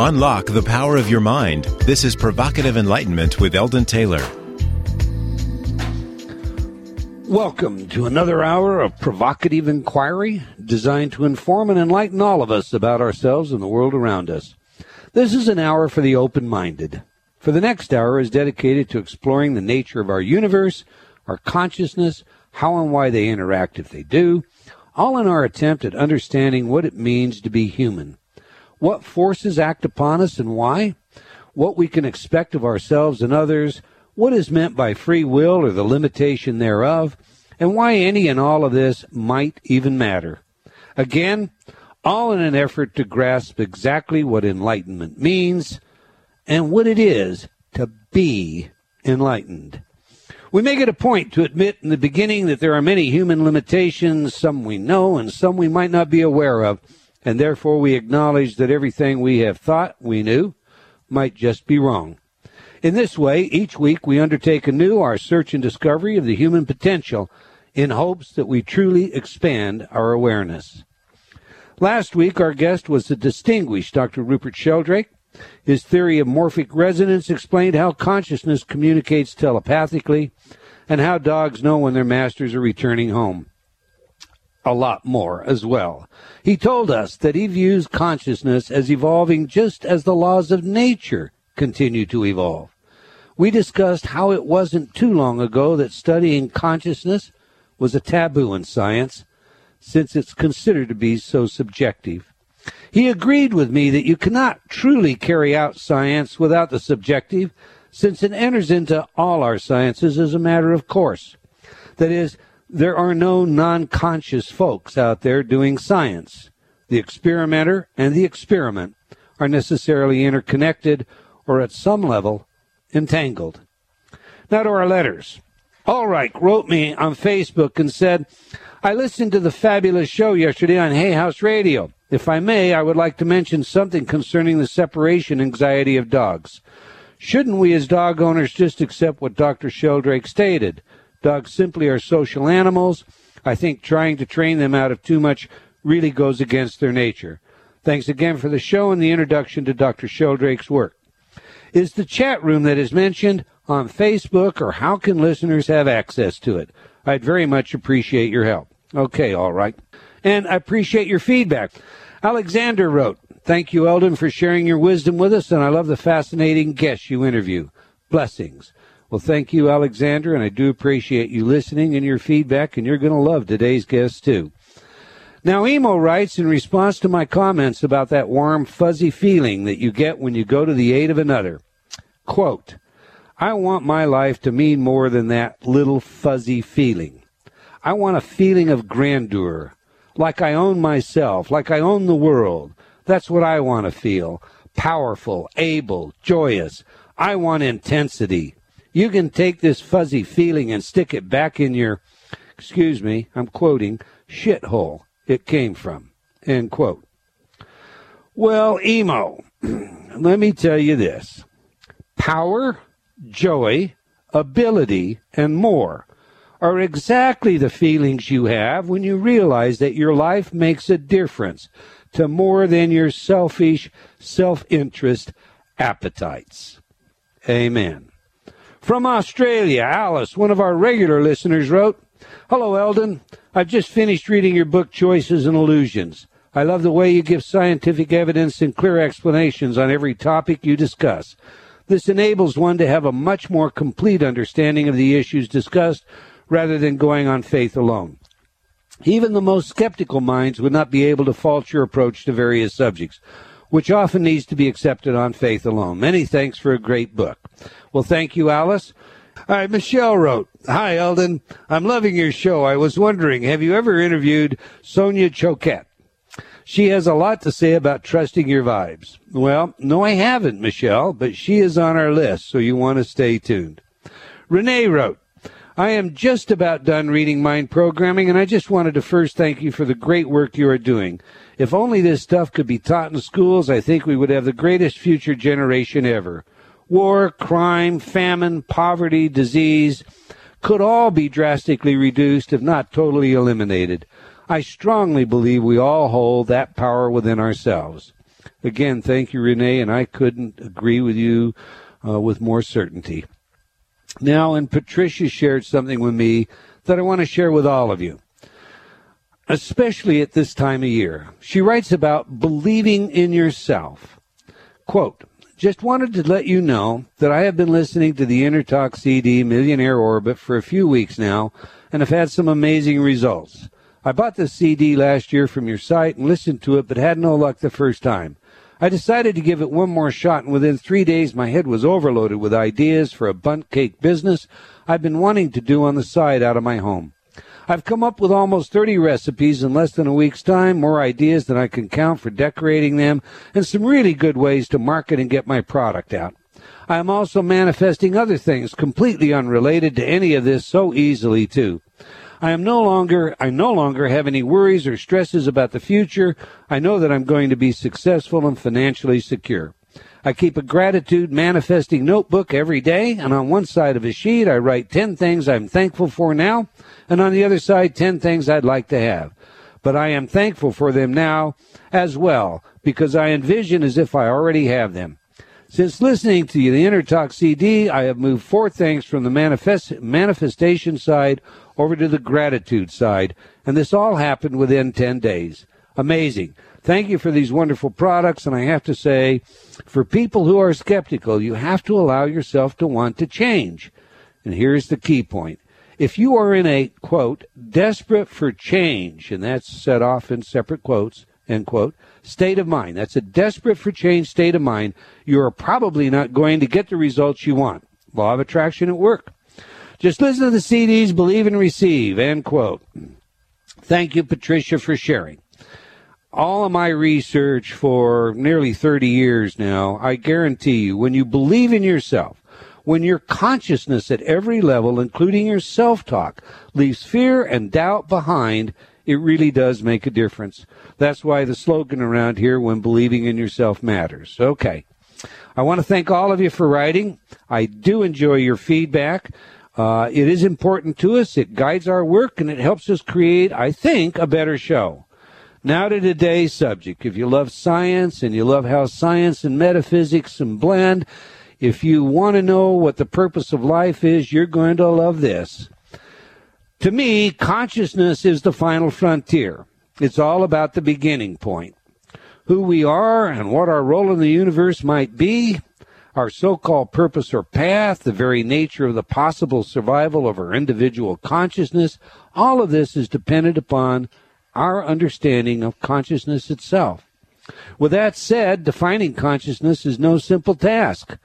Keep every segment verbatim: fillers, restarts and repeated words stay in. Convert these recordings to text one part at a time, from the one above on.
Unlock the power of your mind. This is Provocative Enlightenment with Eldon Taylor. Welcome to another hour of provocative inquiry designed to inform and enlighten all of us about ourselves and the world around us. This is an hour for the open-minded. For the next hour is dedicated to exploring the nature of our universe, our consciousness, how and why they interact if they do, all in our attempt at understanding what it means to be human. What forces act upon us and why, what we can expect of ourselves and others, what is meant by free will or the limitation thereof, and why any and all of this might even matter. Again, all in an effort to grasp exactly what enlightenment means and what it is to be enlightened. We make it a point to admit in the beginning that there are many human limitations, some we know and some we might not be aware of, and therefore we acknowledge that everything we have thought we knew might just be wrong. In this way, each week we undertake anew our search and discovery of the human potential in hopes that we truly expand our awareness. Last week, our guest was the distinguished Doctor Rupert Sheldrake. His theory of morphic resonance explained how consciousness communicates telepathically and how dogs know when their masters are returning home. A lot more as well. He told us that he views consciousness as evolving just as the laws of nature continue to evolve. We discussed how it wasn't too long ago that studying consciousness was a taboo in science, since it's considered to be so subjective. He agreed with me that you cannot truly carry out science without the subjective, since it enters into all our sciences as a matter of course. That is, there are no non-conscious folks out there doing science. The experimenter and the experiment are necessarily interconnected or at some level entangled. Now to our letters. Ulrich wrote me on Facebook and said, I listened to the fabulous show yesterday on Hay House Radio. If I may, I would like to mention something concerning the separation anxiety of dogs. Shouldn't we as dog owners just accept what Doctor Sheldrake stated? Dogs simply are social animals. I think trying to train them out of too much really goes against their nature. Thanks again for the show and the introduction to Doctor Sheldrake's work. Is the chat room that is mentioned on Facebook, or how can listeners have access to it? I'd very much appreciate your help. Okay, all right. And I appreciate your feedback. Alexander wrote, thank you, Eldon, for sharing your wisdom with us, and I love the fascinating guests you interview. Blessings. Well, thank you, Alexander, and I do appreciate you listening and your feedback, and you're going to love today's guest, too. Now, Emo writes, in response to my comments about that warm, fuzzy feeling that you get when you go to the aid of another, quote, I want my life to mean more than that little fuzzy feeling. I want a feeling of grandeur, like I own myself, like I own the world. That's what I want to feel, powerful, able, joyous. I want intensity. You can take this fuzzy feeling and stick it back in your, excuse me, I'm quoting, shithole it came from, end quote. Well, Emo, let me tell you this. Power, joy, ability, and more are exactly the feelings you have when you realize that your life makes a difference to more than your selfish, self-interest appetites. Amen. From Australia, Alice, one of our regular listeners, wrote, Hello, Eldon. I've just finished reading your book, Choices and Illusions. I love the way you give scientific evidence and clear explanations on every topic you discuss. This enables one to have a much more complete understanding of the issues discussed rather than going on faith alone. Even the most skeptical minds would not be able to fault your approach to various subjects, which often needs to be accepted on faith alone. Many thanks for a great book. Well, thank you, Alice. All right, Michelle wrote, Hi, Eldon. I'm loving your show. I was wondering, have you ever interviewed Sonia Choquette? She has a lot to say about trusting your vibes. Well, no, I haven't, Michelle, but she is on our list, so you want to stay tuned. Renee wrote, I am just about done reading Mind Programming, and I just wanted to first thank you for the great work you are doing. If only this stuff could be taught in schools, I think we would have the greatest future generation ever. War, crime, famine, poverty, disease could all be drastically reduced, if not totally eliminated. I strongly believe we all hold that power within ourselves. Again, thank you, Renee, and I couldn't agree with you uh, with more certainty. Now, and Patricia shared something with me that I want to share with all of you, especially at this time of year. She writes about believing in yourself. Quote, just wanted to let you know that I have been listening to the InnerTalk C D Millionaire Orbit for a few weeks now, and have had some amazing results. I bought this C D last year from your site and listened to it, but had no luck the first time. I decided to give it one more shot, and within three days my head was overloaded with ideas for a bundt cake business I've been wanting to do on the side out of my home. I've come up with almost thirty recipes in less than a week's time, more ideas than I can count for decorating them, and some really good ways to market and get my product out. I am also manifesting other things completely unrelated to any of this so easily, too. I am no longer, I no longer have any worries or stresses about the future. I know that I'm going to be successful and financially secure. I keep a gratitude manifesting notebook every day, and on one side of a sheet I write ten things I'm thankful for now, and on the other side ten things I'd like to have. But I am thankful for them now as well, because I envision as if I already have them. Since listening to the InnerTalk C D, I have moved four things from the manifest, manifestation side over to the gratitude side, and this all happened within ten days. Amazing. Thank you for these wonderful products, and I have to say, for people who are skeptical, you have to allow yourself to want to change. And here's the key point. If you are in a, quote, desperate for change, and that's set off in separate quotes, end quote, state of mind, that's a desperate for change state of mind, you are probably not going to get the results you want. Law of attraction at work. Just listen to the C Ds, believe and receive, end quote. Thank you, Patricia, for sharing. All of my research for nearly thirty years now, I guarantee you, when you believe in yourself, when your consciousness at every level, including your self-talk, leaves fear and doubt behind, it really does make a difference. That's why the slogan around here, when believing in yourself, matters. Okay. I want to thank all of you for writing. I do enjoy your feedback. Uh, it is important to us. It guides our work, and it helps us create, I think, a better show. Now to today's subject. If you love science and you love how science and metaphysics and blend, if you want to know what the purpose of life is, you're going to love this. To me, consciousness is the final frontier. It's all about the beginning point. Who we are and what our role in the universe might be, our so-called purpose or path, the very nature of the possible survival of our individual consciousness, all of this is dependent upon our understanding of consciousness itself. With that said, defining consciousness is no simple task.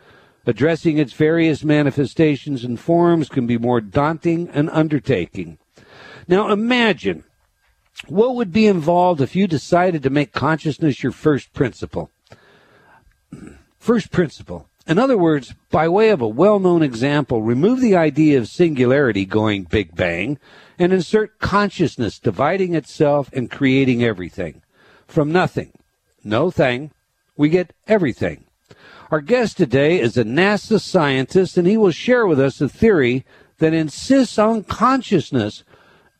Addressing its various manifestations and forms can be more daunting an undertaking. Now imagine what would be involved if you decided to make consciousness your first principle. First principle. In other words, by way of a well-known example, remove the idea of singularity going Big Bang and insert consciousness dividing itself and creating everything. From nothing, no thing, we get everything. Our guest today is a NASA scientist, and he will share with us a theory that insists on consciousness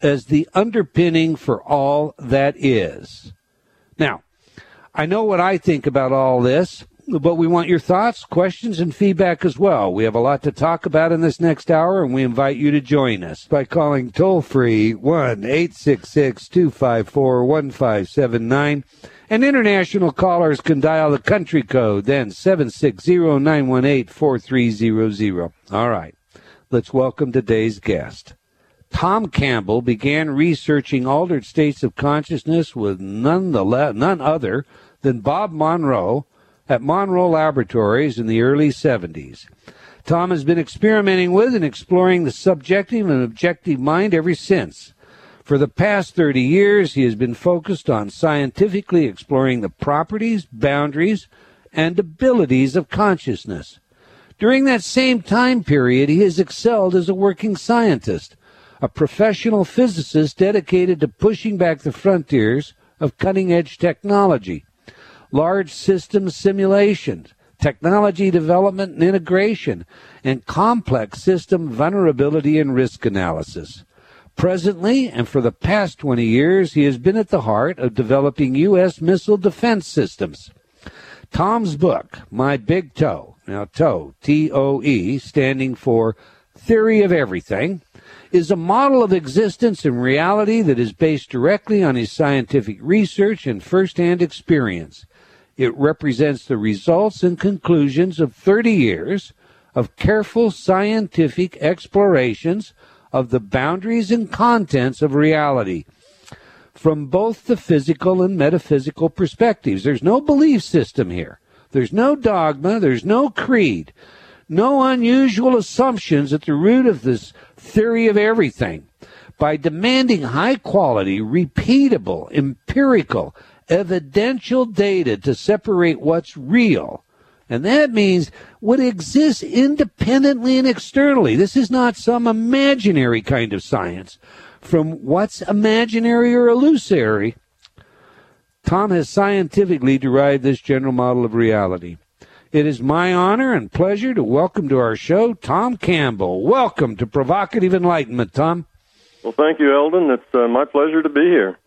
as the underpinning for all that is. Now, I know what I think about all this, but we want your thoughts, questions, and feedback as well. We have a lot to talk about in this next hour, and we invite you to join us by calling toll-free one eight six six, two five four, one five seven nine. And international callers can dial the country code, then seven six zero, nine one eight, four three zero zero. All right, let's welcome today's guest. Tom Campbell began researching altered states of consciousness with none, the le- none other than Bob Monroe, at Monroe Laboratories in the early seventies. Tom has been experimenting with and exploring the subjective and objective mind ever since. For the past thirty years, he has been focused on scientifically exploring the properties, boundaries, and abilities of consciousness. During that same time period, he has excelled as a working scientist, a professional physicist dedicated to pushing back the frontiers of cutting-edge technology, large system simulations, technology development and integration, and complex system vulnerability and risk analysis. Presently, and for the past twenty years, he has been at the heart of developing U S missile defense systems. Tom's book, My Big Toe, now toe, T O E, standing for Theory of Everything, is a model of existence and reality that is based directly on his scientific research and firsthand experience. It represents the results and conclusions of thirty years of careful scientific explorations of the boundaries and contents of reality from both the physical and metaphysical perspectives. There's no belief system here. There's no dogma. There's no creed. No unusual assumptions at the root of this theory of everything. By demanding high-quality, repeatable, empirical, evidential data to separate what's real, and that means what exists independently and externally. This is not some imaginary kind of science. From what's imaginary or illusory, Tom has scientifically derived this general model of reality. It is my honor and pleasure to welcome to our show Tom Campbell. Welcome to Provocative Enlightenment, Tom. Well, thank you, Eldon. It's uh, my pleasure to be here.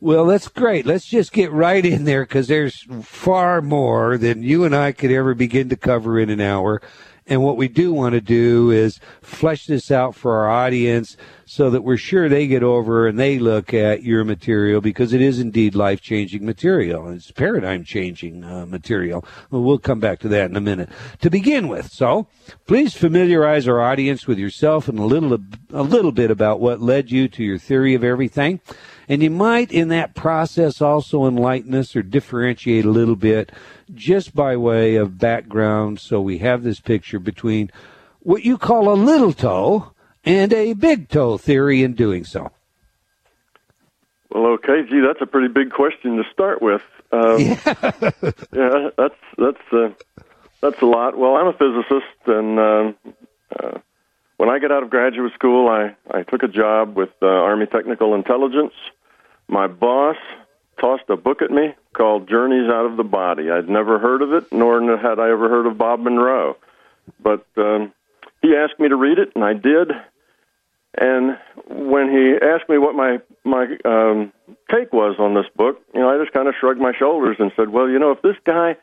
Well, that's great. Let's just get right in there, because there's far more than you and I could ever begin to cover in an hour. And what we do want to do is flesh this out for our audience so that we're sure they get over and they look at your material, because it is indeed life-changing material. It's paradigm-changing uh, material. Well, we'll come back to that in a minute. To begin with, so please familiarize our audience with yourself and a little, a little bit about what led you to your theory of everything. And you might, in that process, also enlighten us or differentiate a little bit just by way of background, so we have this picture between what you call a little toe and a big toe theory in doing so. Well, okay, gee, that's a pretty big question to start with. Um, yeah. yeah, that's that's uh, that's a lot. Well, I'm a physicist, and uh, uh, when I got out of graduate school, I, I took a job with uh, Army Technical Intelligence. My boss tossed a book at me called Journeys Out of the Body. I'd never heard of it, nor had I ever heard of Bob Monroe. But um, he asked me to read it, and I did. And when he asked me what my, my um, take was on this book, you know, I just kind of shrugged my shoulders and said, well, you know, if this guy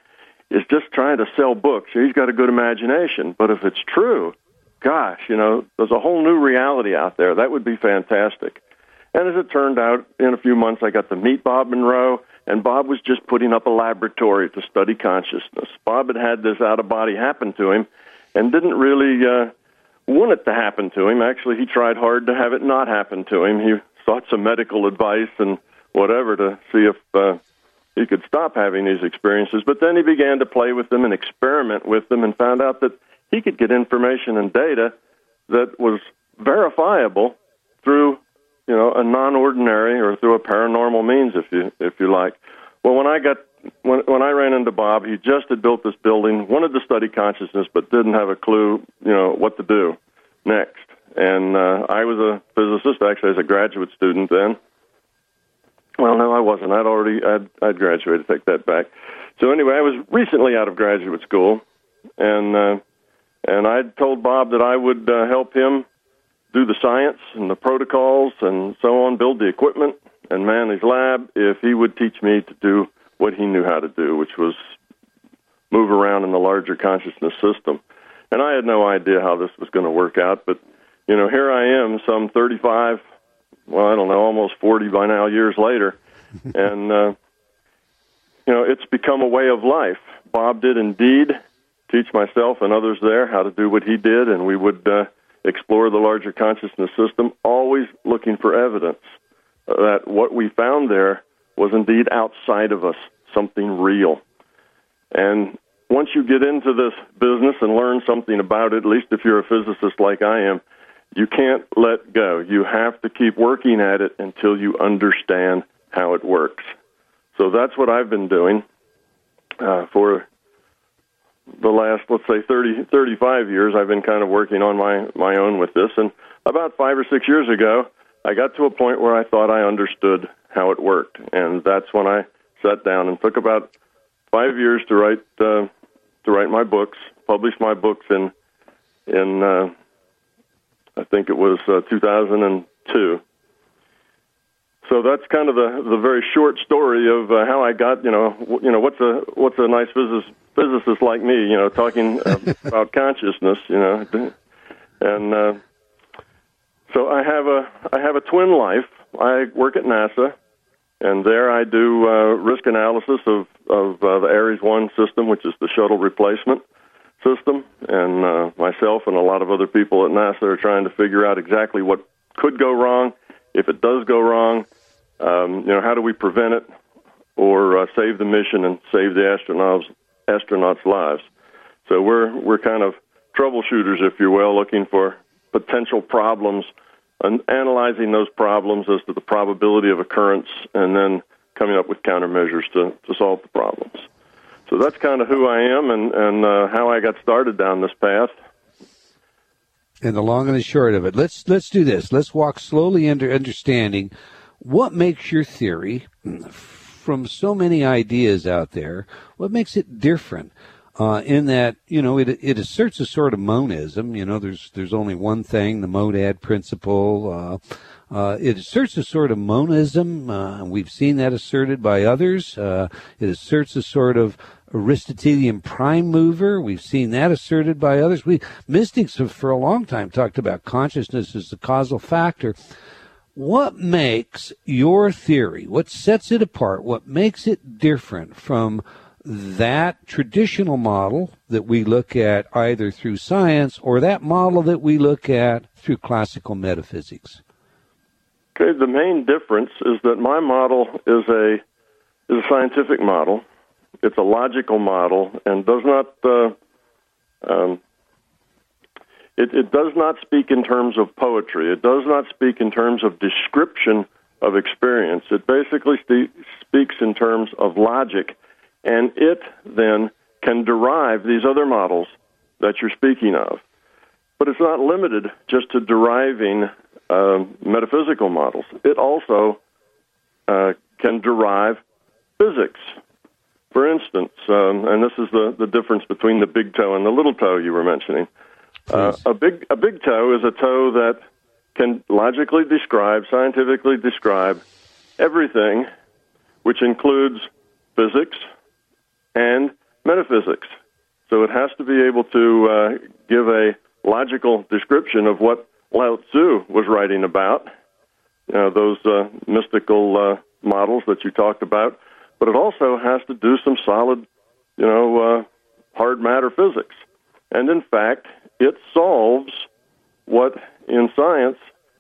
is just trying to sell books, he's got a good imagination. But if it's true, gosh, you know, there's a whole new reality out there. That would be fantastic. And as it turned out, in a few months, I got to meet Bob Monroe, and Bob was just putting up a laboratory to study consciousness. Bob had had this out-of-body happen to him and didn't really uh, want it to happen to him. Actually, he tried hard to have it not happen to him. He sought some medical advice and whatever to see if uh, he could stop having these experiences. But then he began to play with them and experiment with them and found out that he could get information and data that was verifiable through, you know, a non-ordinary or through a paranormal means, if you if you like. Well, when I got when when I ran into Bob, he just had built this building, wanted to study consciousness, but didn't have a clue, you know, what to do next. And uh, I was a physicist, actually, as a graduate student then. Well, no, I wasn't. I'd already I'd, I'd graduated. Take that back. So anyway, I was recently out of graduate school, and. Uh, And I told Bob that I would uh, help him do the science and the protocols and so on, build the equipment and man his lab, if he would teach me to do what he knew how to do, which was move around in the larger consciousness system. And I had no idea how this was going to work out, but, you know, here I am some thirty-five, well, I don't know, almost forty by now, years later, and, uh, you know, it's become a way of life. Bob did indeed teach myself and others there how to do what he did, and we would uh, explore the larger consciousness system, always looking for evidence that what we found there was indeed outside of us, something real. And once you get into this business and learn something about it, at least if you're a physicist like I am, you can't let go. You have to keep working at it until you understand how it works. So that's what I've been doing uh, for the last, let's say, thirty, thirty-five years, I've been kind of working on my, my own with this. And about five or six years ago, I got to a point where I thought I understood how it worked. And that's when I sat down and took about five years to write uh, to write my books, published my books in, in uh, I think it was uh, two thousand two. So that's kind of the, the very short story of uh, how I got, you know, w- you know, what's a what's a nice physicist, physicist like me, you know, talking uh, about consciousness, you know, and uh, so I have a I have a twin life. I work at NASA, and there I do uh, risk analysis of of uh, the Ares One system, which is the shuttle replacement system, and uh, myself and a lot of other people at NASA are trying to figure out exactly what could go wrong. If it does go wrong, um, you know, how do we prevent it or uh, save the mission and save the astronauts astronauts' lives? So we're we're kind of troubleshooters, if you will, looking for potential problems and analyzing those problems as to the probability of occurrence and then coming up with countermeasures to, to solve the problems. So that's kind of who I am and, and uh, how I got started down this path. And the long and the short of it. Let's let's do this. Let's walk slowly into understanding what makes your theory, from so many ideas out there, what makes it different. Uh, in that, you know, it it asserts a sort of monism. You know, there's there's only one thing, the monad principle. Uh, uh, it asserts a sort of monism. Uh, we've seen that asserted by others. Uh, it asserts a sort of Aristotelian prime mover. We've seen that asserted by others. We mystics have for a long time talked about consciousness as the causal factor. What makes your theory? What sets it apart? What makes it different from that traditional model that we look at either through science or that model that we look at through classical metaphysics? Okay, the main difference is that my model is a is a scientific model. It's a logical model and does not uh, um, it, it does not speak in terms of poetry. It does not speak in terms of description of experience. It basically st- speaks in terms of logic. And it then can derive these other models that you're speaking of. But it's not limited just to deriving uh, metaphysical models. It also uh, can derive physics. For instance, um, and this is the, the difference between the big toe and the little toe you were mentioning. Uh, a big a big toe is a toe that can logically describe, scientifically describe everything, which includes physics and metaphysics. So it has to be able to uh, give a logical description of what Lao Tzu was writing about, you know, those uh, mystical uh, models that you talked about, but it also has to do some solid, you know, uh, hard matter physics. And in fact, it solves what in science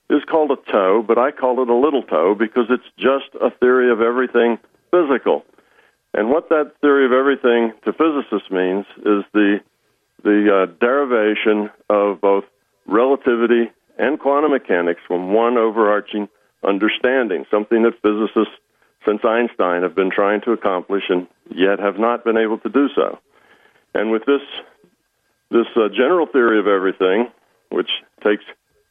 is called a toe, but I call it a little toe because it's just a theory of everything physical. And what that theory of everything to physicists means is the the uh, derivation of both relativity and quantum mechanics from one overarching understanding, something that physicists since Einstein have been trying to accomplish and yet have not been able to do so. And with this this uh, general theory of everything, which takes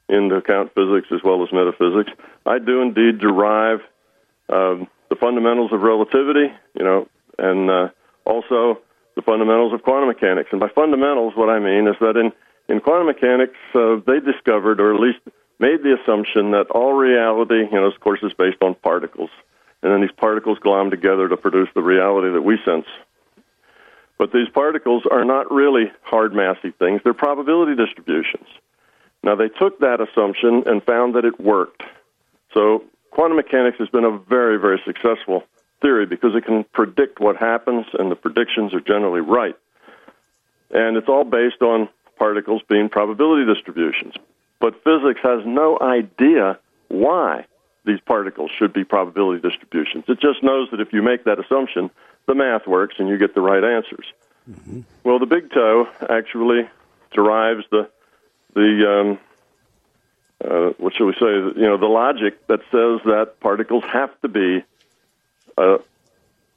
into account physics as well as metaphysics, I do indeed derive um, the fundamentals of relativity, you know, and uh, also the fundamentals of quantum mechanics. And by fundamentals, what I mean is that in, in quantum mechanics, uh, they discovered, or at least made the assumption, that all reality, you know, of course, is based on particles. And then these particles glom together to produce the reality that we sense. But these particles are not really hard, massy things. They're probability distributions. Now, they took that assumption and found that it worked. So quantum mechanics has been a very, very successful theory because it can predict what happens, and the predictions are generally right. And it's all based on particles being probability distributions. But physics has no idea why these particles should be probability distributions. It just knows that if you make that assumption, the math works and you get the right answers. Mm-hmm. Well, the big toe actually derives the the um, Uh, what shall we say, you know, the logic that says that particles have to be uh,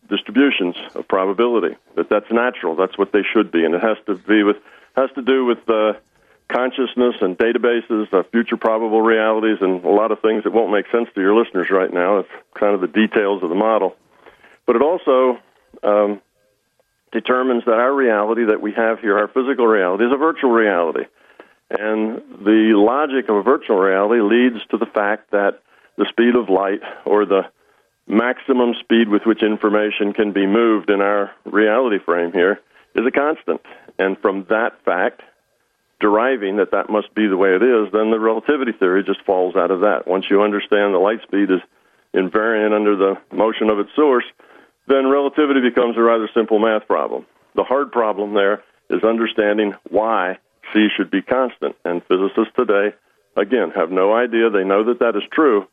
distributions of probability, that that's natural, that's what they should be, and it has to be with, has to do with uh, consciousness and databases, uh, future probable realities, and a lot of things that won't make sense to your listeners right now. It's kind of the details of the model. But it also um, determines that our reality that we have here, our physical reality, is a virtual reality. And the logic of a virtual reality leads to the fact that the speed of light, or the maximum speed with which information can be moved in our reality frame here, is a constant. And from that fact, deriving that that must be the way it is, then the relativity theory just falls out of that. Once you understand the light speed is invariant under the motion of its source, then relativity becomes a rather simple math problem. The hard problem there is understanding why C should be constant. And physicists today, again, have no idea. They know that that is true,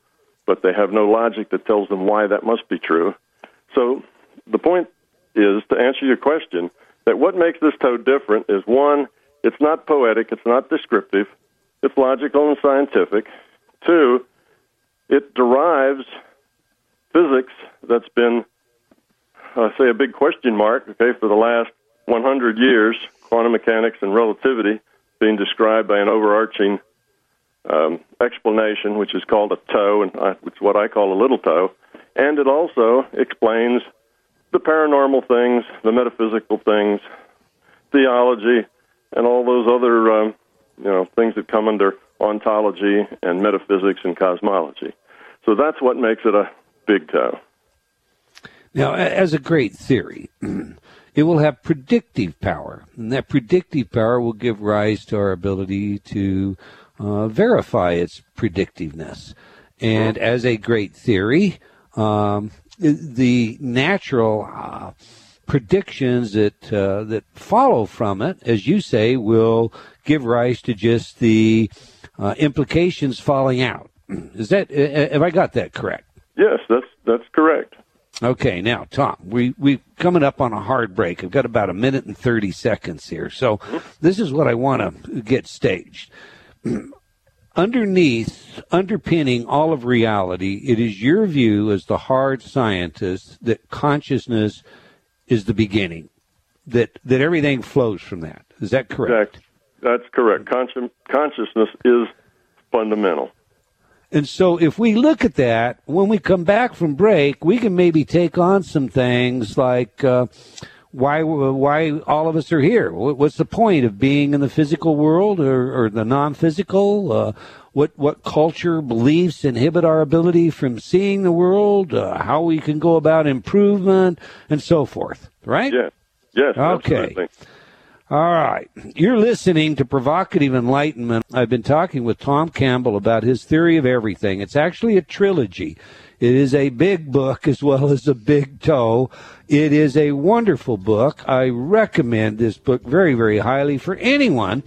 but they have no logic that tells them why that must be true. So the point is, to answer your question, that what makes this toe different is, one, it's not poetic, it's not descriptive, it's logical and scientific. Two, it derives physics that's been, uh, say, a big question mark, okay, for the last one hundred years, quantum mechanics and relativity being described by an overarching um, explanation, which is called a toe, and I, it's what I call a little toe. And it also explains the paranormal things, the metaphysical things, theology, and all those other um, you know, things that come under ontology and metaphysics and cosmology. So that's what makes it a big toe. Now, as a great theory, it will have predictive power, and that predictive power will give rise to our ability to uh, verify its predictiveness. And as a great theory, um, the natural uh, predictions that uh, that follow from it, as you say, will give rise to just the uh, implications falling out. Is that, have I got that correct? Yes, that's that's correct. Okay, now, Tom, we, we're coming up on a hard break. I've got about a minute and thirty seconds here. So this is what I want to get staged. Underneath, underpinning all of reality, it is your view as the hard scientist that consciousness is the beginning, that that everything flows from that. Is that correct? Exactly. That's correct. Consci- consciousness is fundamental. And so if we look at that, when we come back from break, we can maybe take on some things like uh, why why all of us are here. What's the point of being in the physical world or, or the non-physical? Uh, what what culture, beliefs inhibit our ability from seeing the world, uh, how we can go about improvement, and so forth, right? Yes, yes, okay. Absolutely. All right. You're listening to Provocative Enlightenment. I've been talking with Tom Campbell about his theory of everything. It's actually a trilogy. It is a big book as well as a big toe. It is a wonderful book. I recommend this book very, very highly for anyone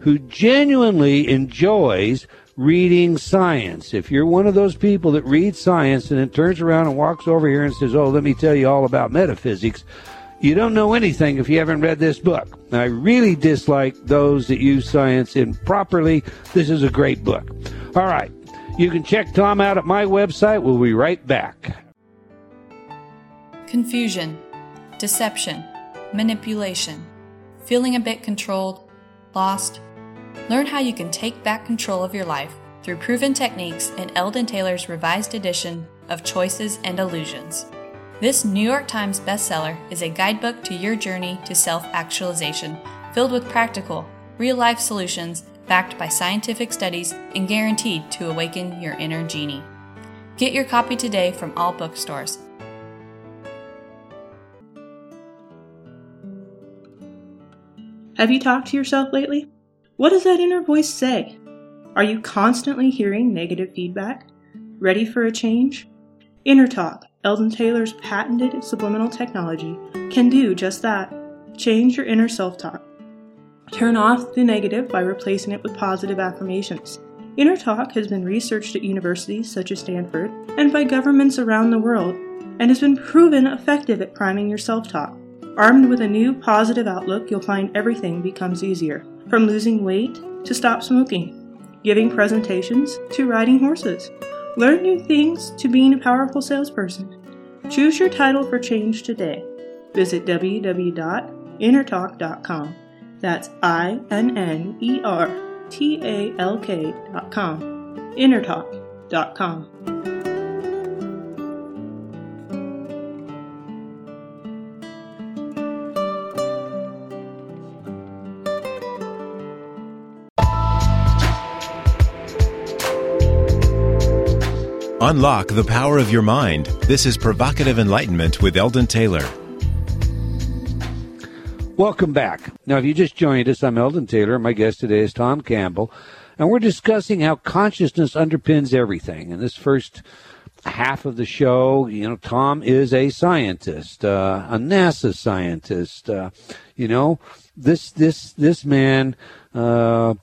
who genuinely enjoys reading science. If you're one of those people that reads science and then turns around and walks over here and says, oh, let me tell you all about metaphysics, you don't know anything if you haven't read this book. I really dislike those that use science improperly. This is a great book. All right. You can check Tom out at my website. We'll be right back. Confusion, deception, manipulation, feeling a bit controlled, lost. Learn how you can take back control of your life through proven techniques in Eldon Taylor's revised edition of Choices and Illusions. This New York Times bestseller is a guidebook to your journey to self-actualization, filled with practical, real-life solutions backed by scientific studies and guaranteed to awaken your inner genie. Get your copy today from all bookstores. Have you talked to yourself lately? What does that inner voice say? Are you constantly hearing negative feedback? Ready for a change? InnerTalk, Eldon Taylor's patented subliminal technology, can do just that. Change your inner self-talk. Turn off the negative by replacing it with positive affirmations. InnerTalk has been researched at universities such as Stanford and by governments around the world, and has been proven effective at priming your self-talk. Armed with a new positive outlook, you'll find everything becomes easier, from losing weight to stop smoking, giving presentations to riding horses. Learn new things to being a powerful salesperson. Choose your title for change today. Visit w w w dot inner talk dot com. That's I N N E R T A L K dot com. inner talk dot com. Unlock the power of your mind. This is Provocative Enlightenment with Eldon Taylor. Welcome back. Now, if you just joined us, I'm Eldon Taylor. My guest today is Tom Campbell, and we're discussing how consciousness underpins everything. In this first half of the show, you know, Tom is a scientist, uh, a NASA scientist. Uh, you know, this this this man uh,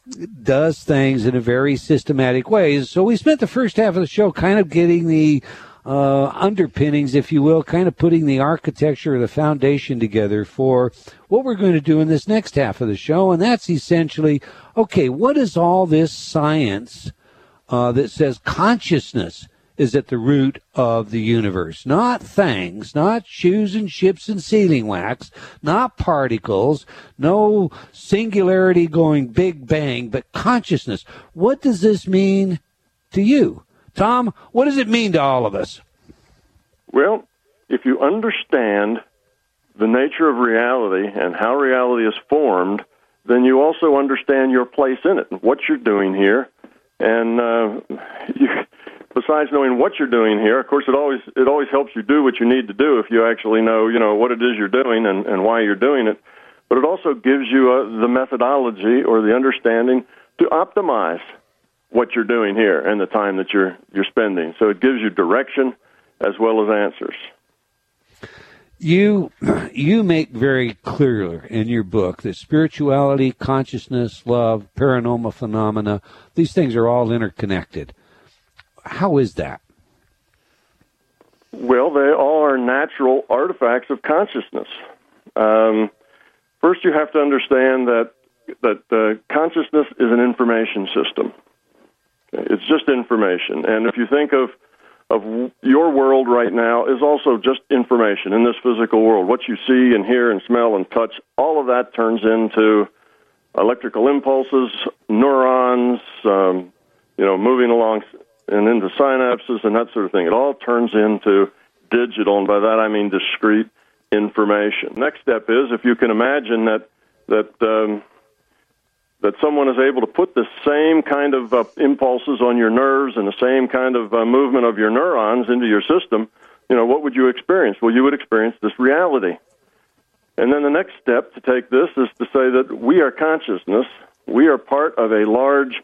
does things in a very systematic way. So we spent the first half of the show kind of getting the uh, underpinnings, if you will, kind of putting the architecture or the foundation together for what we're going to do in this next half of the show, and that's essentially, okay, what is all this science uh, that says consciousness is at the root of the universe? Not things, not shoes and ships and sealing wax, not particles, no singularity going big bang, but consciousness. What does this mean to you? Tom, what does it mean to all of us? Well, if you understand the nature of reality and how reality is formed, then you also understand your place in it and what you're doing here. And uh, you... Besides knowing what you're doing here, of course, it always it always helps you do what you need to do if you actually know, you know, what it is you're doing and, and why you're doing it. But it also gives you uh, the methodology or the understanding to optimize what you're doing here and the time that you're you're spending. So it gives you direction as well as answers. You you make very clear in your book that spirituality, consciousness, love, paranormal phenomena, these things are all interconnected. How is that? Well, they all are natural artifacts of consciousness. Um, first, you have to understand that that uh, consciousness is an information system. It's just information. And if you think of, of your world right now is also just information in this physical world. What you see and hear and smell and touch, all of that turns into electrical impulses, neurons, um, you know, moving along and into synapses and that sort of thing. It all turns into digital, and by that I mean discrete information. Next step is, if you can imagine that that um, that someone is able to put the same kind of uh, impulses on your nerves and the same kind of uh, movement of your neurons into your system, you know, what would you experience? Well, you would experience this reality. And then the next step to take this is to say that we are consciousness. We are part of a large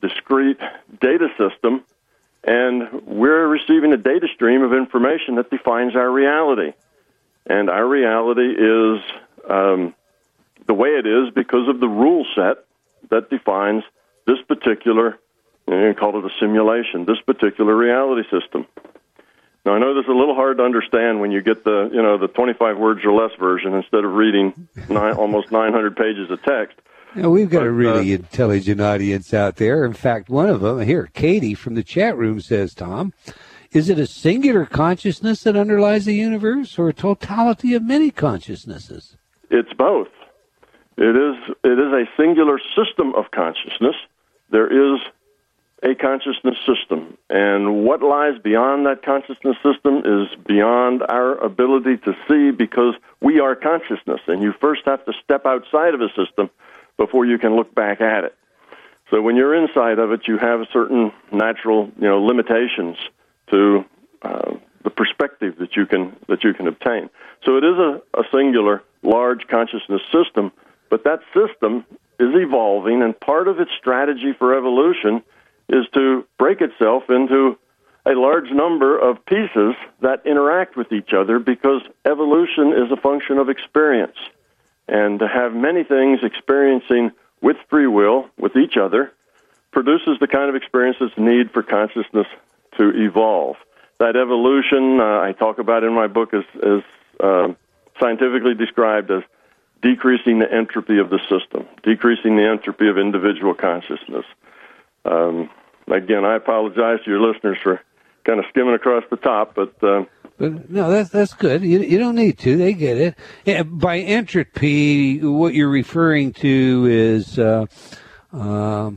discrete data system, and we're receiving a data stream of information that defines our reality. And our reality is um, the way it is because of the rule set that defines this particular, you know, you call it a simulation, this particular reality system. Now, I know this is a little hard to understand when you get the, you know, the twenty-five words or less version instead of reading nine, almost nine hundred pages of text. Now, we've got a really uh, intelligent audience out there. In fact, one of them here, Katie from the chat room, says, Tom, is it a singular consciousness that underlies the universe or a totality of many consciousnesses? It's both. It is, it is a singular system of consciousness. There is a consciousness system, and what lies beyond that consciousness system is beyond our ability to see because we are consciousness, and you first have to step outside of a system before you can look back at it. So when you're inside of it, you have certain natural, you know, limitations to uh, the perspective that you can that you can obtain. So it is a, a singular, large consciousness system, but that system is evolving, and part of its strategy for evolution is to break itself into a large number of pieces that interact with each other because evolution is a function of experience. And to have many things experiencing with free will, with each other, produces the kind of experience that's needed for consciousness to evolve. That evolution, uh, I talk about in my book, is, is uh, scientifically described as decreasing the entropy of the system, decreasing the entropy of individual consciousness. Um, again, I apologize to your listeners for kind of skimming across the top, but... Uh, But no, that's that's good. You you don't need to. They get it. Yeah, by entropy, what you're referring to is uh, uh,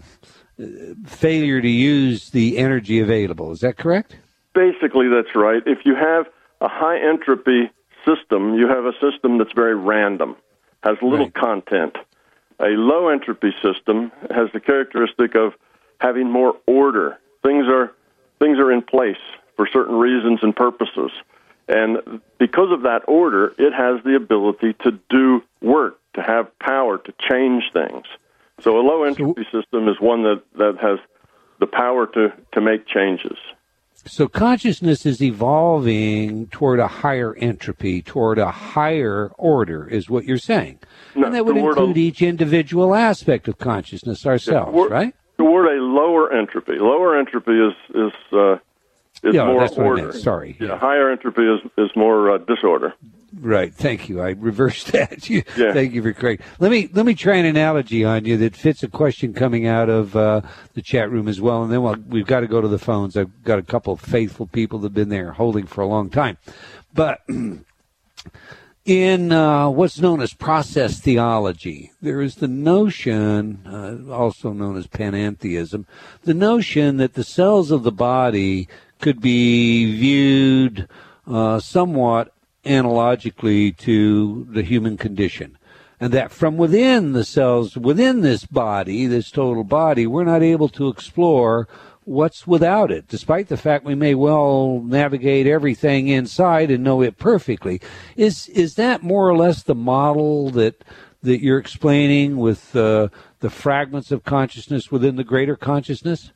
failure to use the energy available. Is that correct? Basically, that's right. If you have a high entropy system, you have a system that's very random, has little right. content. A low entropy system has the characteristic of having more order. Things are things are in place for certain reasons and purposes. And because of that order, it has the ability to do work, to have power, to change things. So a low-entropy so, system is one that, that has the power to, to make changes. So consciousness is evolving toward a higher entropy, toward a higher order, is what you're saying. No, and that would include a, each individual aspect of consciousness ourselves, toward, right? Toward a lower entropy. Lower entropy is... is uh, is yeah, more order. Sorry. Yeah. Yeah, higher entropy is, is more uh, disorder. Right. Thank you. I reversed that. you, yeah. Thank you for correcting. Let me let me try an analogy on you that fits a question coming out of uh, the chat room as well, and then we'll, we've got to go to the phones. I've got a couple of faithful people that have been there holding for a long time. But in uh, what's known as process theology, there is the notion, uh, also known as panentheism, the notion that the cells of the body could be viewed uh, somewhat analogically to the human condition, and that from within the cells, within this body, this total body, we're not able to explore what's without it, despite the fact we may well navigate everything inside and know it perfectly. Is is that more or less the model that that you're explaining with uh, the fragments of consciousness within the greater consciousness?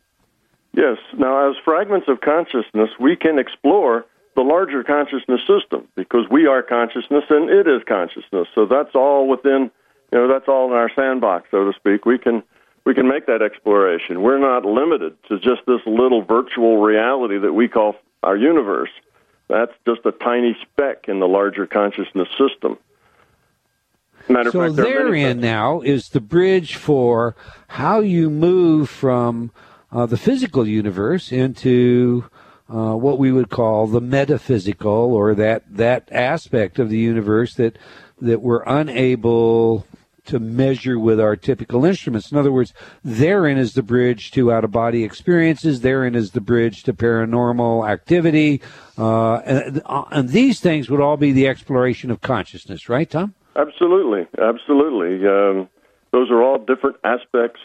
Yes. Now, as fragments of consciousness, we can explore the larger consciousness system because we are consciousness and it is consciousness. So that's all within, you know, that's all in our sandbox, so to speak. We can we can make that exploration. We're not limited to just this little virtual reality that we call our universe. That's just a tiny speck in the larger consciousness system. Matter so of fact, there therein are now is the bridge for how you move from Uh, the physical universe into uh, what we would call the metaphysical, or that that aspect of the universe that that we're unable to measure with our typical instruments. In other words, therein is the bridge to out-of-body experiences. Therein is the bridge to paranormal activity. Uh, and, and these things would all be the exploration of consciousness, right, Tom? Absolutely, absolutely. Um, those are all different aspects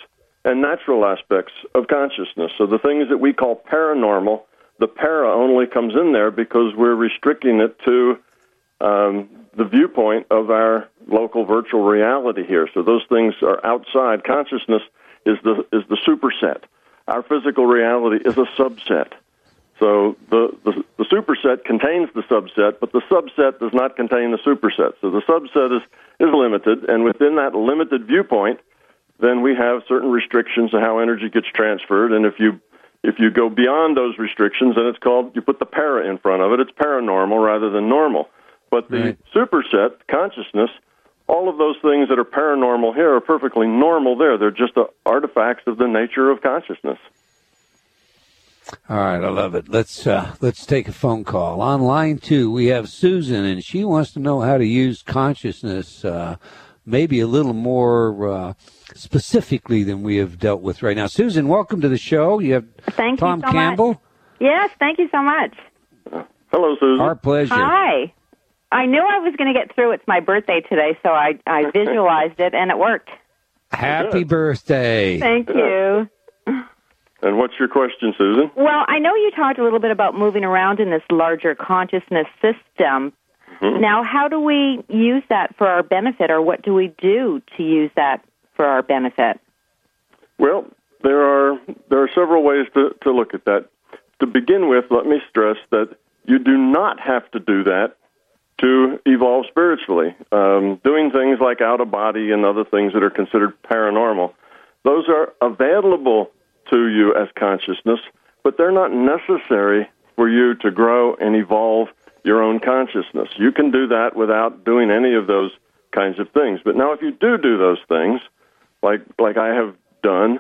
and natural aspects of consciousness. So the things that we call paranormal, the para only comes in there because we're restricting it to um, the viewpoint of our local virtual reality here. So those things are outside. Consciousness is the is the superset. Our physical reality is a subset. So the, the, the superset contains the subset, but the subset does not contain the superset. So the subset is, is limited, and within that limited viewpoint, then we have certain restrictions on how energy gets transferred. And if you if you go beyond those restrictions, then it's called, you put the para in front of it. It's paranormal rather than normal. But the right. superset, consciousness, all of those things that are paranormal here are perfectly normal there. They're just the artifacts of the nature of consciousness. All right, I love it. Let's uh, let's take a phone call. On line two, we have Susan, and she wants to know how to use consciousness uh, maybe a little more Uh, specifically than we have dealt with right now. Susan, welcome to the show. You have thank Tom you so Campbell. Much. Yes, thank you so much. Hello, Susan. Our pleasure. Hi. I knew I was going to get through. It's my birthday today, so I, I visualized it, and it worked. Happy Good. birthday. Thank you. And what's your question, Susan? Well, I know you talked a little bit about moving around in this larger consciousness system. Mm-hmm. Now, how do we use that for our benefit, or what do we do to use that for our benefit? Well, there are there are several ways to, to look at that. To begin with, let me stress that you do not have to do that to evolve spiritually. Um, doing things like out-of-body and other things that are considered paranormal, those are available to you as consciousness, but they're not necessary for you to grow and evolve your own consciousness. You can do that without doing any of those kinds of things. But now if you do do those things, like like I have done,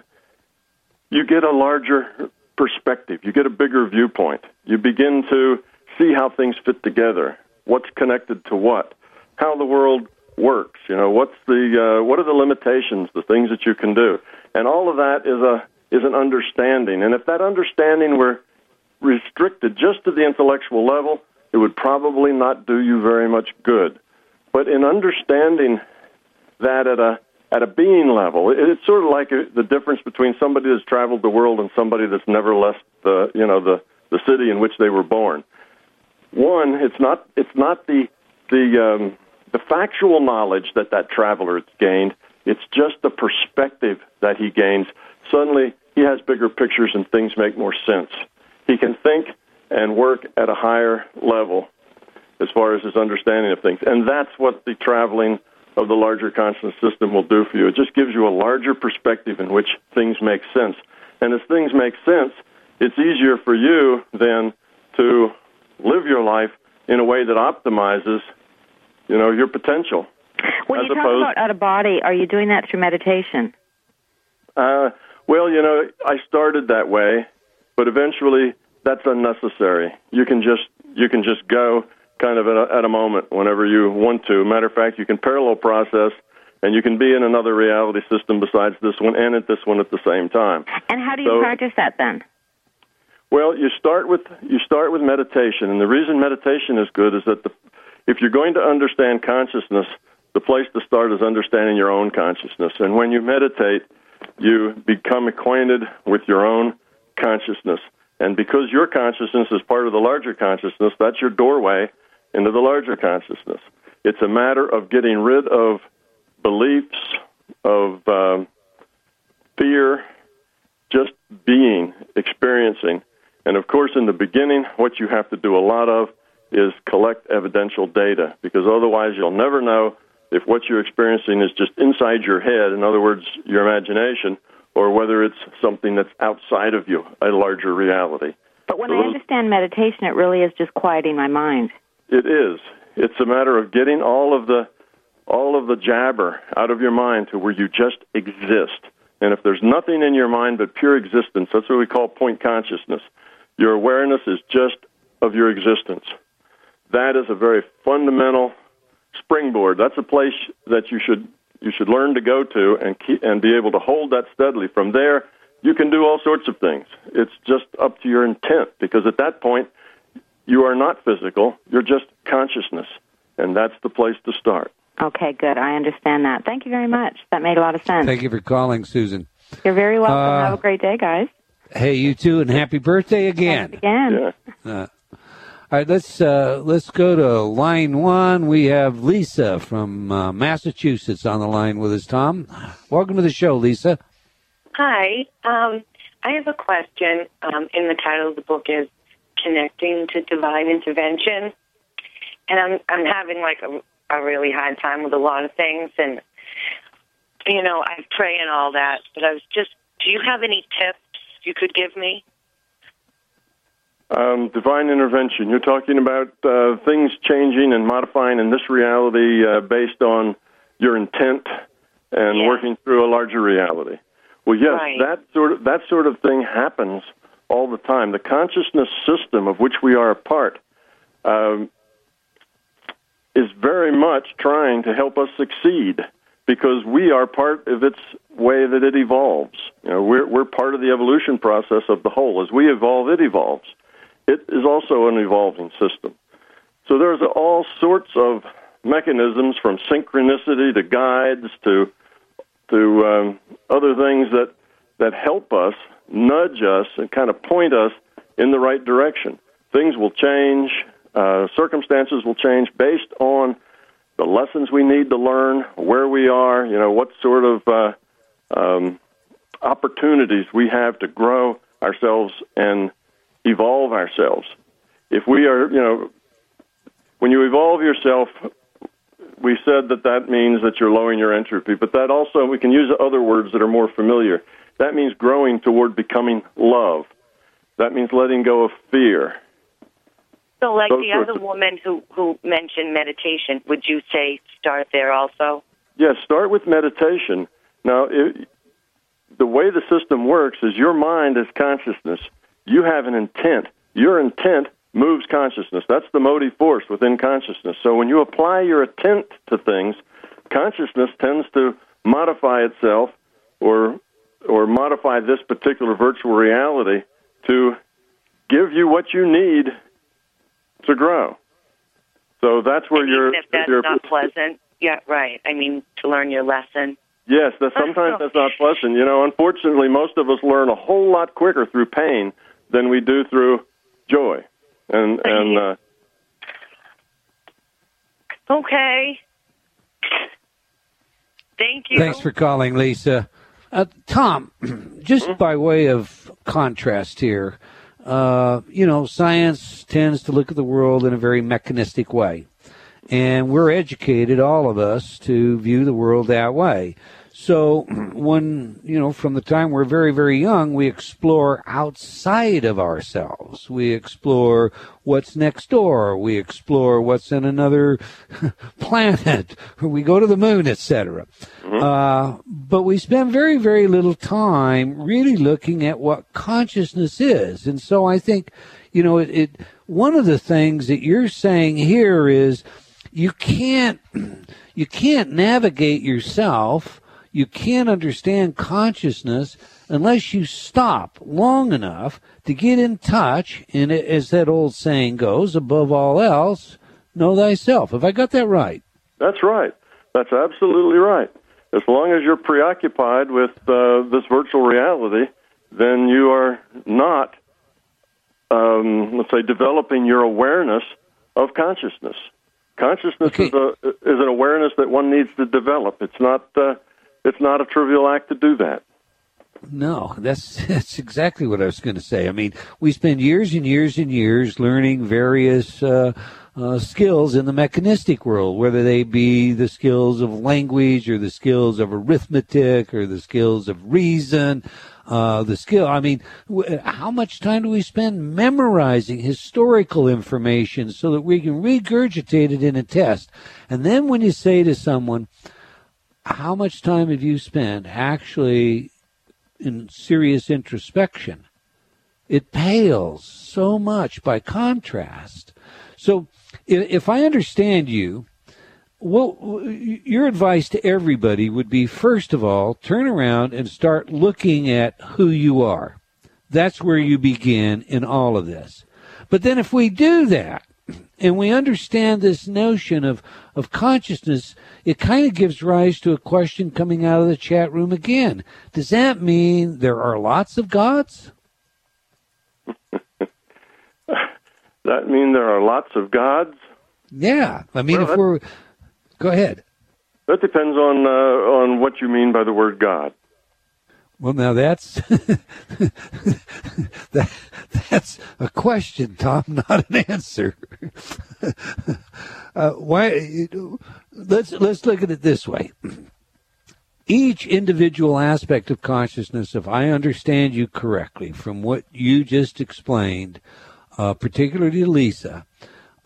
you get a larger perspective. You get a bigger viewpoint. You begin to see how things fit together, what's connected to what, how the world works. You know, what's the uh, what are the limitations, the things that you can do, and all of that is a is an understanding. And if that understanding were restricted just to the intellectual level, it would probably not do you very much good. But in understanding that at a at a being level. It's sort of like the difference between somebody that's traveled the world and somebody that's never left the, you know, the, the city in which they were born. One, it's not it's not the the um, the factual knowledge that that traveler has gained. It's just the perspective that he gains. Suddenly, he has bigger pictures and things make more sense. He can think and work at a higher level as far as his understanding of things. And that's what the traveling of the larger consciousness system will do for you. It just gives you a larger perspective in which things make sense. And as things make sense, it's easier for you then to live your life in a way that optimizes, you know, your potential. When you talk about out of body, are you doing that through meditation? Uh, well, you know, I started that way, but eventually that's unnecessary. You can just you can just go kind of at a, at a moment whenever you want to. Matter of fact, you can parallel process, and you can be in another reality system besides this one and at this one at the same time. And how do you so, practice that then? Well, you start with you start with meditation, and the reason meditation is good is that the, if you're going to understand consciousness, the place to start is understanding your own consciousness. And when you meditate, you become acquainted with your own consciousness. And because your consciousness is part of the larger consciousness, that's your doorway into the larger consciousness. It's a matter of getting rid of beliefs, of um, fear, just being, experiencing. And, of course, in the beginning, what you have to do a lot of is collect evidential data, because otherwise you'll never know if what you're experiencing is just inside your head, in other words, your imagination, or whether it's something that's outside of you, a larger reality. But when so I those, understand meditation, it really is just quieting my mind. It is. It's a matter of getting all of the all of the jabber out of your mind to where you just exist. And if there's nothing in your mind but pure existence, that's what we call point consciousness. Your awareness is just of your existence. That is a very fundamental springboard. That's a place that you should you should learn to go to and keep, and be able to hold that steadily. From there, you can do all sorts of things. It's just up to your intent, because at that point, you are not physical. You're just consciousness, and that's the place to start. Okay, good. I understand that. Thank you very much. That made a lot of sense. Thank you for calling, Susan. You're very welcome. Uh, Have a great day, guys. Hey, you too, and happy birthday again. Thanks again. Yeah. Uh, All right, let's uh, let's go to line one. We have Lisa from uh, Massachusetts on the line with us, Tom. Welcome to the show, Lisa. Hi. Um, I have a question. Um, in the title of the book is Connecting to Divine Intervention. And I'm I'm having, like, a, a really hard time with a lot of things. And, you know, I pray and all that. But I was just, do you have any tips you could give me? Um, divine intervention. You're talking about uh, things changing and modifying in this reality uh, based on your intent and yeah. working through a larger reality. Well, yes, right. that sort of that sort of thing happens all the time. The consciousness system of which we are a part um, is very much trying to help us succeed, because we are part of its way that it evolves. You know, we're we're part of the evolution process of the whole. As we evolve, it evolves. It is also an evolving system. So there's all sorts of mechanisms, from synchronicity to guides to to um, other things that, that help us, nudge us, and kind of point us in the right direction. Things will change. Uh, circumstances will change based on the lessons we need to learn, where we are, you know, what sort of uh, um, opportunities we have to grow ourselves and evolve ourselves. If we are, you know, when you evolve yourself, we said that that means that you're lowering your entropy, but that also, we can use other words that are more familiar. That means growing toward becoming love. That means letting go of fear. So like Those the other of, woman who, who mentioned meditation, would you say start there also? Yes, yeah, start with meditation. Now, it, the way the system works is your mind is consciousness. You have an intent. Your intent moves consciousness. That's the motive force within consciousness. So when you apply your intent to things, consciousness tends to modify itself or or modify this particular virtual reality to give you what you need to grow. So that's where you're... Even if that's you're, not pleasant. Yeah, right. I mean, to learn your lesson. Yes, that's, sometimes that's not pleasant. You know, unfortunately, most of us learn a whole lot quicker through pain than we do through joy. And and uh, okay. Thank you. Thanks for calling, Lisa. Uh, Tom, just mm-hmm. by way of contrast here, uh, you know, science tends to look at the world in a very mechanistic way. And we're educated, all of us, to view the world that way. So when, you know, from the time we're very, very young, we explore outside of ourselves. We explore what's next door. We explore what's in another planet. We go to the moon, et cetera. Mm-hmm. Uh, but we spend very, very little time really looking at what consciousness is. And so I think, you know, it, it one of the things that you're saying here is, You can't, you can't navigate yourself. You can't understand consciousness unless you stop long enough to get in touch. And as that old saying goes, above all else, know thyself. Have I got that right? That's right. That's absolutely right. As long as you're preoccupied with uh, this virtual reality, then you are not, um, let's say, developing your awareness of consciousness. Consciousness okay. is, a, is an awareness that one needs to develop. It's not uh, it's not a trivial act to do that. No, that's that's exactly what I was going to say. I mean, we spend years and years and years learning various uh, uh, skills in the mechanistic world, whether they be the skills of language or the skills of arithmetic or the skills of reason. Uh, the skill, I mean, w- how much time do we spend memorizing historical information so that we can regurgitate it in a test? And then when you say to someone, how much time have you spent actually in serious introspection? It pales so much by contrast. So if, if I understand you, well, your advice to everybody would be, first of all, turn around and start looking at who you are. That's where you begin in all of this. But then if we do that and we understand this notion of, of consciousness, it kind of gives rise to a question coming out of the chat room again. Does that mean there are lots of gods? That mean there are lots of gods? Yeah. I mean, well, if we're... Go ahead. That depends on uh, on what you mean by the word God. Well, now that's that, that's a question, Tom, not an answer. uh, why? Let's let's look at it this way. Each individual aspect of consciousness, if I understand you correctly, from what you just explained, uh, particularly to Lisa.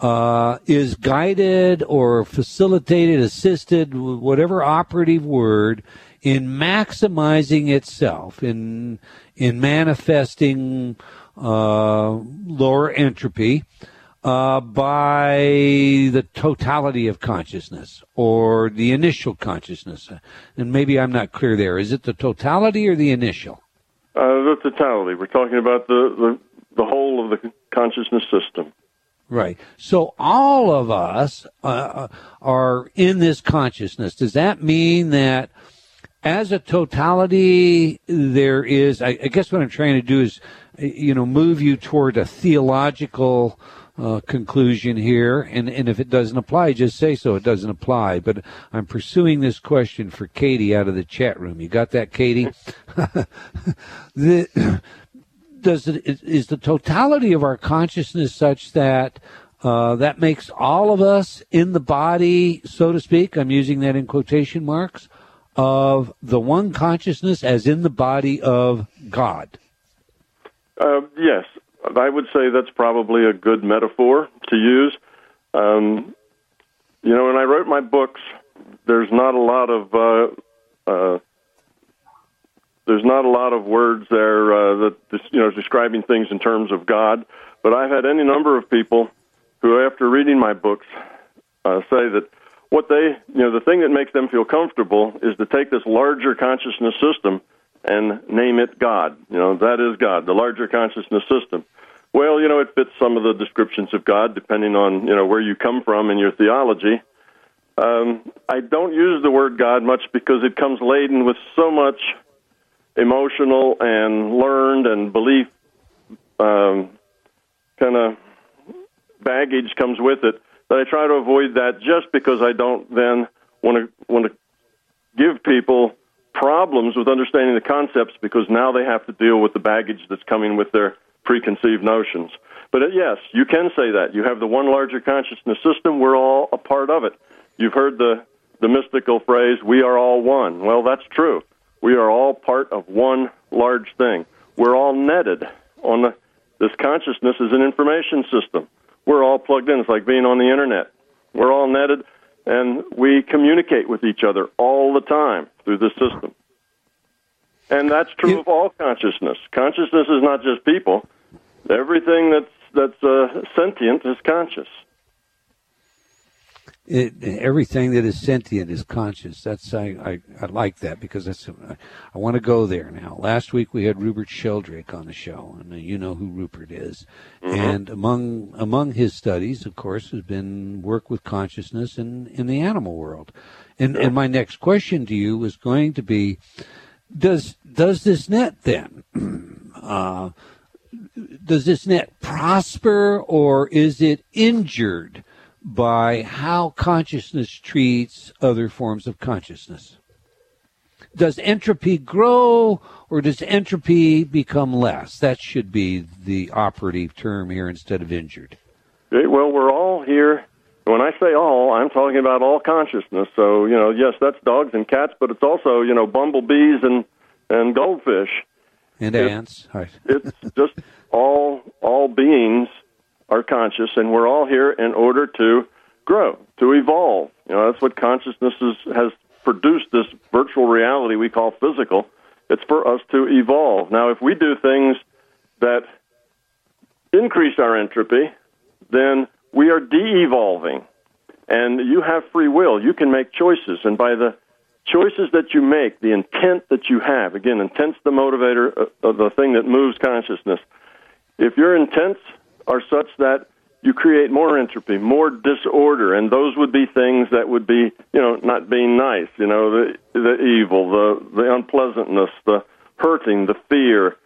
Uh, is guided or facilitated, assisted, whatever operative word, in maximizing itself, in in manifesting uh, lower entropy uh, by the totality of consciousness or the initial consciousness. And maybe I'm not clear there. Is it the totality or the initial? Uh, the totality. We're talking about the, the, the whole of the consciousness system. Right. So all of us uh, are in this consciousness. Does that mean that as a totality there is, I, I guess what I'm trying to do is, you know, move you toward a theological uh, conclusion here. And, and if it doesn't apply, just say so. It doesn't apply. But I'm pursuing this question for Katie out of the chat room. You got that, Katie? the... Does it, is the totality of our consciousness such that uh, that makes all of us in the body, so to speak, I'm using that in quotation marks, of the one consciousness as in the body of God? Uh, yes. I would say that's probably a good metaphor to use. Um, you know, when I wrote my books, there's not a lot of... Uh, uh, There's not a lot of words there uh, that, you know, describing things in terms of God, but I've had any number of people who, after reading my books, uh, say that what they, you know, the thing that makes them feel comfortable is to take this larger consciousness system and name it God. You know, that is God, the larger consciousness system. Well, you know, it fits some of the descriptions of God, depending on, you know, where you come from in your theology. Um, I don't use the word God much because it comes laden with so much emotional and learned and belief um, kind of baggage comes with it that I try to avoid that just because I don't then want to want to give people problems with understanding the concepts because now they have to deal with the baggage that's coming with their preconceived notions. But yes, you can say that. You have the one larger consciousness system. We're all a part of it. You've heard the, the mystical phrase, we are all one. Well, that's true. We are all part of one large thing. We're all netted on the, this consciousness is an information system. We're all plugged in. It's like being on the internet. We're all netted, and we communicate with each other all the time through this system. And that's true you- of all consciousness. Consciousness is not just people. Everything that's that's uh, sentient is conscious. It, everything that is sentient is conscious. That's I, I, I like that because that's I, I want to go there now. Last week we had Rupert Sheldrake on the show, and you know who Rupert is. Mm-hmm. And among among his studies, of course, has been work with consciousness in, in the animal world. And yeah. and my next question to you was going to be, does does this net then? uh, does this net prosper or is it injured by how consciousness treats other forms of consciousness? Does entropy grow or does entropy become less? That should be the operative term here instead of injured. Okay, well, we're all here. When I say all, I'm talking about all consciousness. So, you know, yes, that's dogs and cats, but it's also, you know, bumblebees and, and goldfish. And it, ants. Right. It's just all all beings are conscious, and we're all here in order to grow, to evolve. You know, that's what consciousness is, has produced, this virtual reality we call physical. It's for us to evolve. Now, if we do things that increase our entropy, then we are de-evolving. And you have free will. You can make choices. And by the choices that you make, the intent that you have, again, intent's the motivator, uh, the thing that moves consciousness. If your intents are such that you create more entropy, more disorder, and those would be things that would be, you know, not being nice, you know, the the evil, the, the unpleasantness, the hurting, the fear,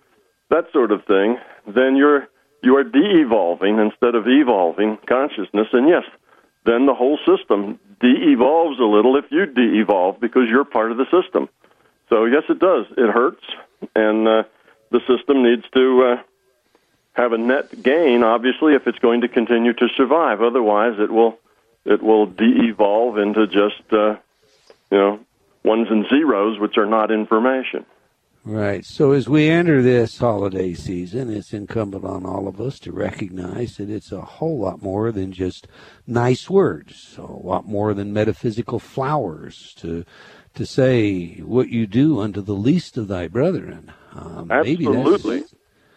that sort of thing, then you're you are de-evolving instead of evolving consciousness. And yes, then the whole system de-evolves a little if you de-evolve because you're part of the system. So yes, it does. It hurts, and uh, the system needs to uh, have a net gain, obviously, if it's going to continue to survive. Otherwise, it will it will de-evolve into just uh, you know, ones and zeros, which are not information. Right. So as we enter this holiday season, it's incumbent on all of us to recognize that it's a whole lot more than just nice words, a lot more than metaphysical flowers to to say what you do unto the least of thy brethren. Um, Absolutely. Maybe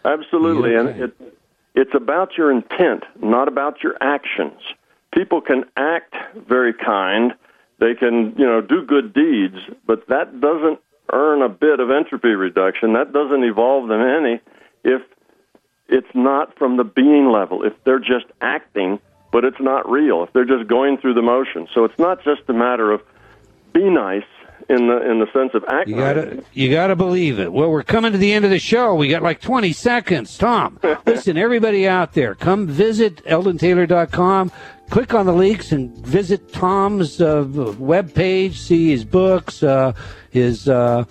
Absolutely. Okay. And it, it's about your intent, not about your actions. People can act very kind. They can, you know, do good deeds, but that doesn't earn a bit of entropy reduction. That doesn't evolve them any if it's not from the being level, if they're just acting, but it's not real, if they're just going through the motions. So it's not just a matter of be nice in the in the sense of acting. You gotta, you gotta believe it. Well, we're coming to the end of the show. We got like twenty seconds, Tom. Listen, everybody out there, come visit eldon taylor dot com. Click on the links and visit Tom's uh, webpage, see his books, uh, his uh,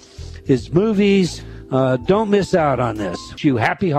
his movies. Uh, don't miss out on this. You happy